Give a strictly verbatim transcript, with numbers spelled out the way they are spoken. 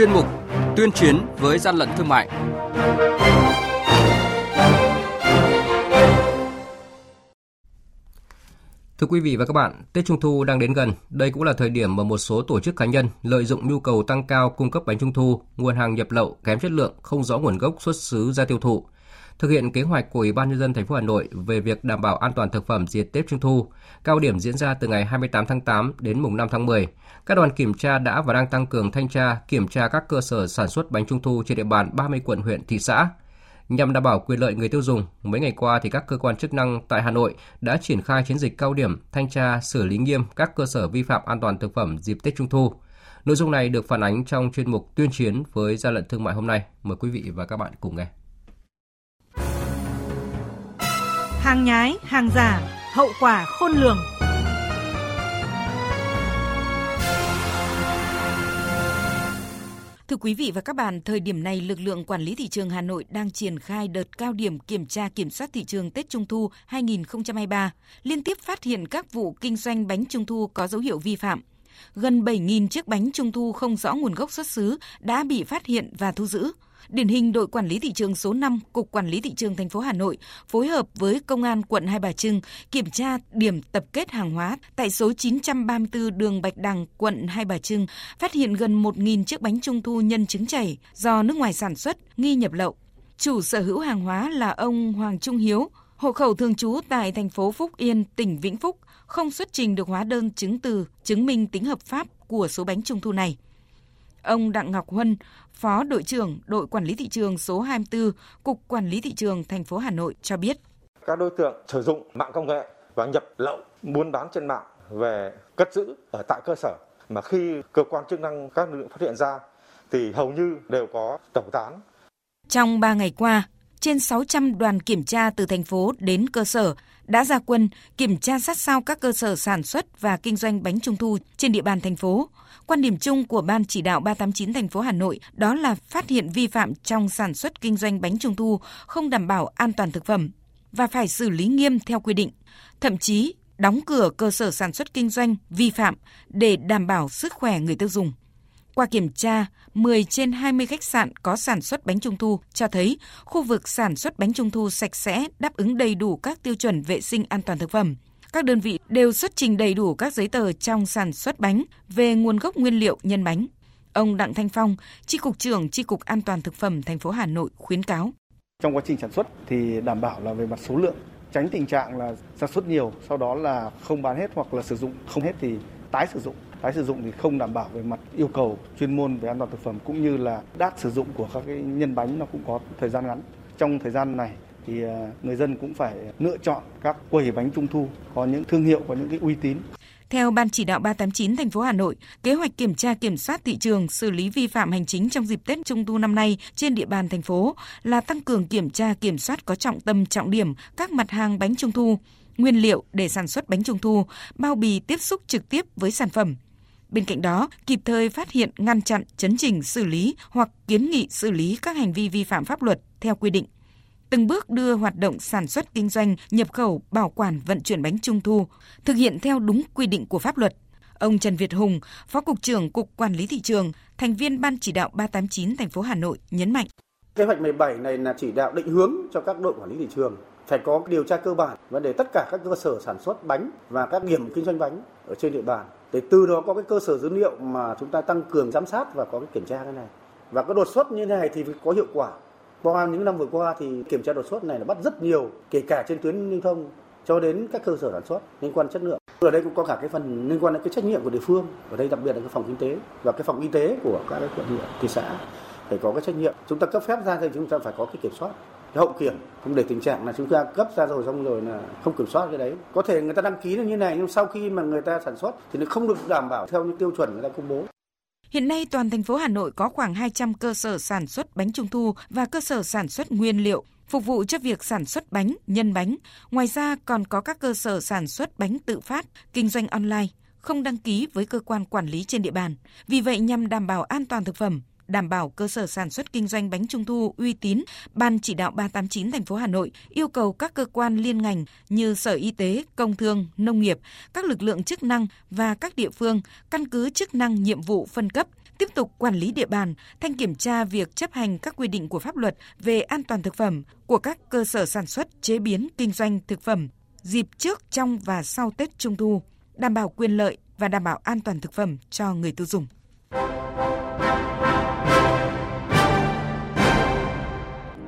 chuyên mục tuyên chiến với gian lận thương mại. Thưa quý vị và các bạn, Tết Trung thu đang đến gần. Đây cũng là thời điểm mà một số tổ chức cá nhân lợi dụng nhu cầu tăng cao cung cấp bánh Trung thu, nguồn hàng nhập lậu kém chất lượng, không rõ nguồn gốc xuất xứ ra tiêu thụ. Thực hiện kế hoạch của Ủy ban nhân dân thành phố Hà Nội về việc đảm bảo an toàn thực phẩm dịp Tết Trung thu, cao điểm diễn ra từ ngày hai mươi tám tháng tám đến mùng năm tháng mười, các đoàn kiểm tra đã và đang tăng cường thanh tra, kiểm tra các cơ sở sản xuất bánh Trung thu trên địa bàn ba mươi quận, huyện, thị xã. Nhằm đảm bảo quyền lợi người tiêu dùng, mấy ngày qua thì các cơ quan chức năng tại Hà Nội đã triển khai chiến dịch cao điểm thanh tra, xử lý nghiêm các cơ sở vi phạm an toàn thực phẩm dịp Tết Trung thu. Nội dung này được phản ánh trong chuyên mục tuyên chiến với gian lận thương mại hôm nay. Mời quý vị và các bạn cùng nghe. Hàng nhái, hàng giả, hậu quả khôn lường. Thưa quý vị và các bạn, thời điểm này, lực lượng quản lý thị trường Hà Nội đang triển khai đợt cao điểm kiểm tra kiểm soát thị trường Tết Trung thu hai không hai ba, liên tiếp phát hiện các vụ kinh doanh bánh Trung thu có dấu hiệu vi phạm. Gần bảy nghìn chiếc bánh Trung thu không rõ nguồn gốc xuất xứ đã bị phát hiện và thu giữ. Điển hình, đội quản lý thị trường số năm, Cục Quản lý thị trường thành phố Hà Nội phối hợp với Công an quận Hai Bà Trưng kiểm tra điểm tập kết hàng hóa tại số chín trăm ba mươi tư đường Bạch Đằng, quận Hai Bà Trưng, phát hiện gần một nghìn chiếc bánh Trung thu nhân trứng chảy do nước ngoài sản xuất, nghi nhập lậu. Chủ sở hữu hàng hóa là ông Hoàng Trung Hiếu, hộ khẩu thường trú tại thành phố Phúc Yên, tỉnh Vĩnh Phúc, không xuất trình được hóa đơn chứng từ chứng minh tính hợp pháp của số bánh Trung thu này. Ông Đặng Ngọc Huân, Phó đội trưởng đội quản lý thị trường số hai mươi tư, Cục Quản lý thị trường thành phố Hà Nội cho biết: các đối tượng sử dụng mạng công nghệ và nhập lậu, buôn bán trên mạng về cất giữ ở tại cơ sở, mà khi cơ quan chức năng, các lực lượng phát hiện ra thì hầu như đều có tẩu tán. Trong ba ngày qua, trên sáu trăm đoàn kiểm tra từ thành phố đến cơ sở đã ra quân kiểm tra sát sao các cơ sở sản xuất và kinh doanh bánh Trung thu trên địa bàn thành phố. Quan điểm chung của Ban chỉ đạo ba tám chín thành phố Hà Nội đó là phát hiện vi phạm trong sản xuất kinh doanh bánh Trung thu không đảm bảo an toàn thực phẩm và phải xử lý nghiêm theo quy định, thậm chí đóng cửa cơ sở sản xuất kinh doanh vi phạm để đảm bảo sức khỏe người tiêu dùng. Qua kiểm tra, mười trên hai mươi khách sạn có sản xuất bánh Trung thu cho thấy khu vực sản xuất bánh Trung thu sạch sẽ, đáp ứng đầy đủ các tiêu chuẩn vệ sinh an toàn thực phẩm. Các đơn vị đều xuất trình đầy đủ các giấy tờ trong sản xuất bánh về nguồn gốc nguyên liệu nhân bánh. Ông Đặng Thanh Phong, Chi cục trưởng Chi cục An toàn thực phẩm thành phố Hà Nội khuyến cáo: trong quá trình sản xuất thì đảm bảo là về mặt số lượng, tránh tình trạng là sản xuất nhiều, sau đó là không bán hết hoặc là sử dụng không hết thì tái sử dụng. Tái sử dụng thì không đảm bảo về mặt yêu cầu chuyên môn về an toàn thực phẩm, cũng như là đát sử dụng của các cái nhân bánh nó cũng có thời gian ngắn. Trong thời gian này thì người dân cũng phải lựa chọn các quầy bánh Trung thu có những thương hiệu, có những cái uy tín. Theo Ban chỉ đạo ba tám chín thành phố Hà Nội, kế hoạch kiểm tra kiểm soát thị trường, xử lý vi phạm hành chính trong dịp Tết Trung thu năm nay trên địa bàn thành phố là tăng cường kiểm tra kiểm soát có trọng tâm, trọng điểm các mặt hàng bánh Trung thu, nguyên liệu để sản xuất bánh Trung thu, bao bì tiếp xúc trực tiếp với sản phẩm. Bên cạnh đó, kịp thời phát hiện, ngăn chặn, chấn chỉnh, xử lý hoặc kiến nghị xử lý các hành vi vi phạm pháp luật theo quy định. Từng bước đưa hoạt động sản xuất kinh doanh, nhập khẩu, bảo quản, vận chuyển bánh Trung thu thực hiện theo đúng quy định của pháp luật. Ông Trần Việt Hùng, Phó cục trưởng Cục Quản lý thị trường, thành viên Ban chỉ đạo ba tám chín thành phố Hà Nội nhấn mạnh: kế hoạch mười bảy này là chỉ đạo định hướng cho các đội quản lý thị trường phải có điều tra cơ bản vấn đề tất cả các cơ sở sản xuất bánh và các điểm kinh doanh bánh ở trên địa bàn, để từ đó có cái cơ sở dữ liệu mà chúng ta tăng cường giám sát và có cái kiểm tra cái này, và cái đột xuất như thế này thì có hiệu quả. Qua những năm vừa qua thì kiểm tra đột xuất này là bắt rất nhiều, kể cả trên tuyến lưu thông cho đến các cơ sở sản xuất liên quan chất lượng. Ở đây cũng có cả cái phần liên quan đến cái trách nhiệm của địa phương, ở đây đặc biệt là cái phòng kinh tế và cái phòng y tế của các quận huyện, thị xã phải có cái trách nhiệm. Chúng ta cấp phép ra thì chúng ta phải có cái kiểm soát, cái hậu kiểm, không để tình trạng là chúng ta cấp ra rồi xong rồi là không kiểm soát cái đấy. Có thể người ta đăng ký như này nhưng sau khi mà người ta sản xuất thì nó không được đảm bảo theo những tiêu chuẩn người ta công bố. Hiện nay, toàn thành phố Hà Nội có khoảng hai trăm cơ sở sản xuất bánh Trung thu và cơ sở sản xuất nguyên liệu, phục vụ cho việc sản xuất bánh, nhân bánh. Ngoài ra, còn có các cơ sở sản xuất bánh tự phát, kinh doanh online, không đăng ký với cơ quan quản lý trên địa bàn. Vì vậy, nhằm đảm bảo an toàn thực phẩm, đảm bảo cơ sở sản xuất kinh doanh bánh trung thu uy tín, Ban chỉ đạo ba tám chín thành phố Hà Nội yêu cầu các cơ quan liên ngành như Sở Y tế, Công thương, Nông nghiệp, các lực lượng chức năng và các địa phương căn cứ chức năng, nhiệm vụ phân cấp, tiếp tục quản lý địa bàn, thanh kiểm tra việc chấp hành các quy định của pháp luật về an toàn thực phẩm của các cơ sở sản xuất, chế biến, kinh doanh thực phẩm dịp trước, trong và sau Tết Trung thu, đảm bảo quyền lợi và đảm bảo an toàn thực phẩm cho người tiêu dùng.